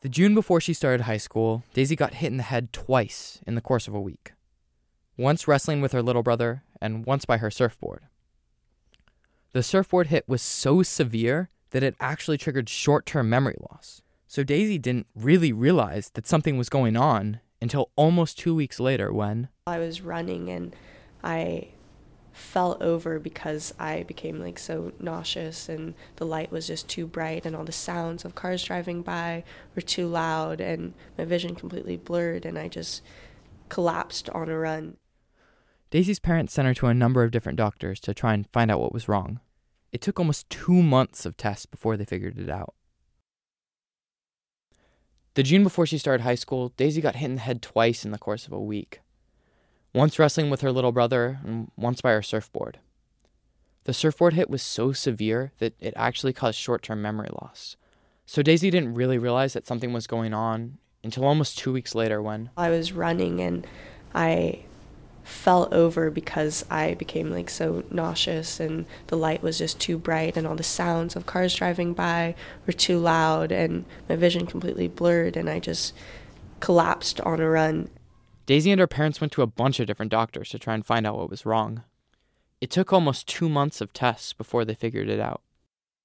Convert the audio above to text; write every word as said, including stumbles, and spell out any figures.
The June before she started high school, Daisy got hit in the head twice in the course of a week. Once wrestling with her little brother, and once by her surfboard. The surfboard hit was so severe that it actually triggered short-term memory loss. So Daisy didn't really realize that something was going on until almost two weeks later when I was running and I fell over because I became like so nauseous and the light was just too bright and all the sounds of cars driving by were too loud and my vision completely blurred and I just collapsed on a run. Daisy's parents sent her to a number of different doctors to try and find out what was wrong. It took almost two months of tests before they figured it out. The June before she started high school, Daisy got hit in the head twice in the course of a week. Once wrestling with her little brother, and once by her surfboard. The surfboard hit was so severe that it actually caused short-term memory loss. So Daisy didn't really realize that something was going on until almost two weeks later when I was running and I fell over because I became like so nauseous and the light was just too bright and all the sounds of cars driving by were too loud and my vision completely blurred and I just collapsed on a run. Daisy and her parents went to a bunch of different doctors to try and find out what was wrong. It took almost two months of tests before they figured it out.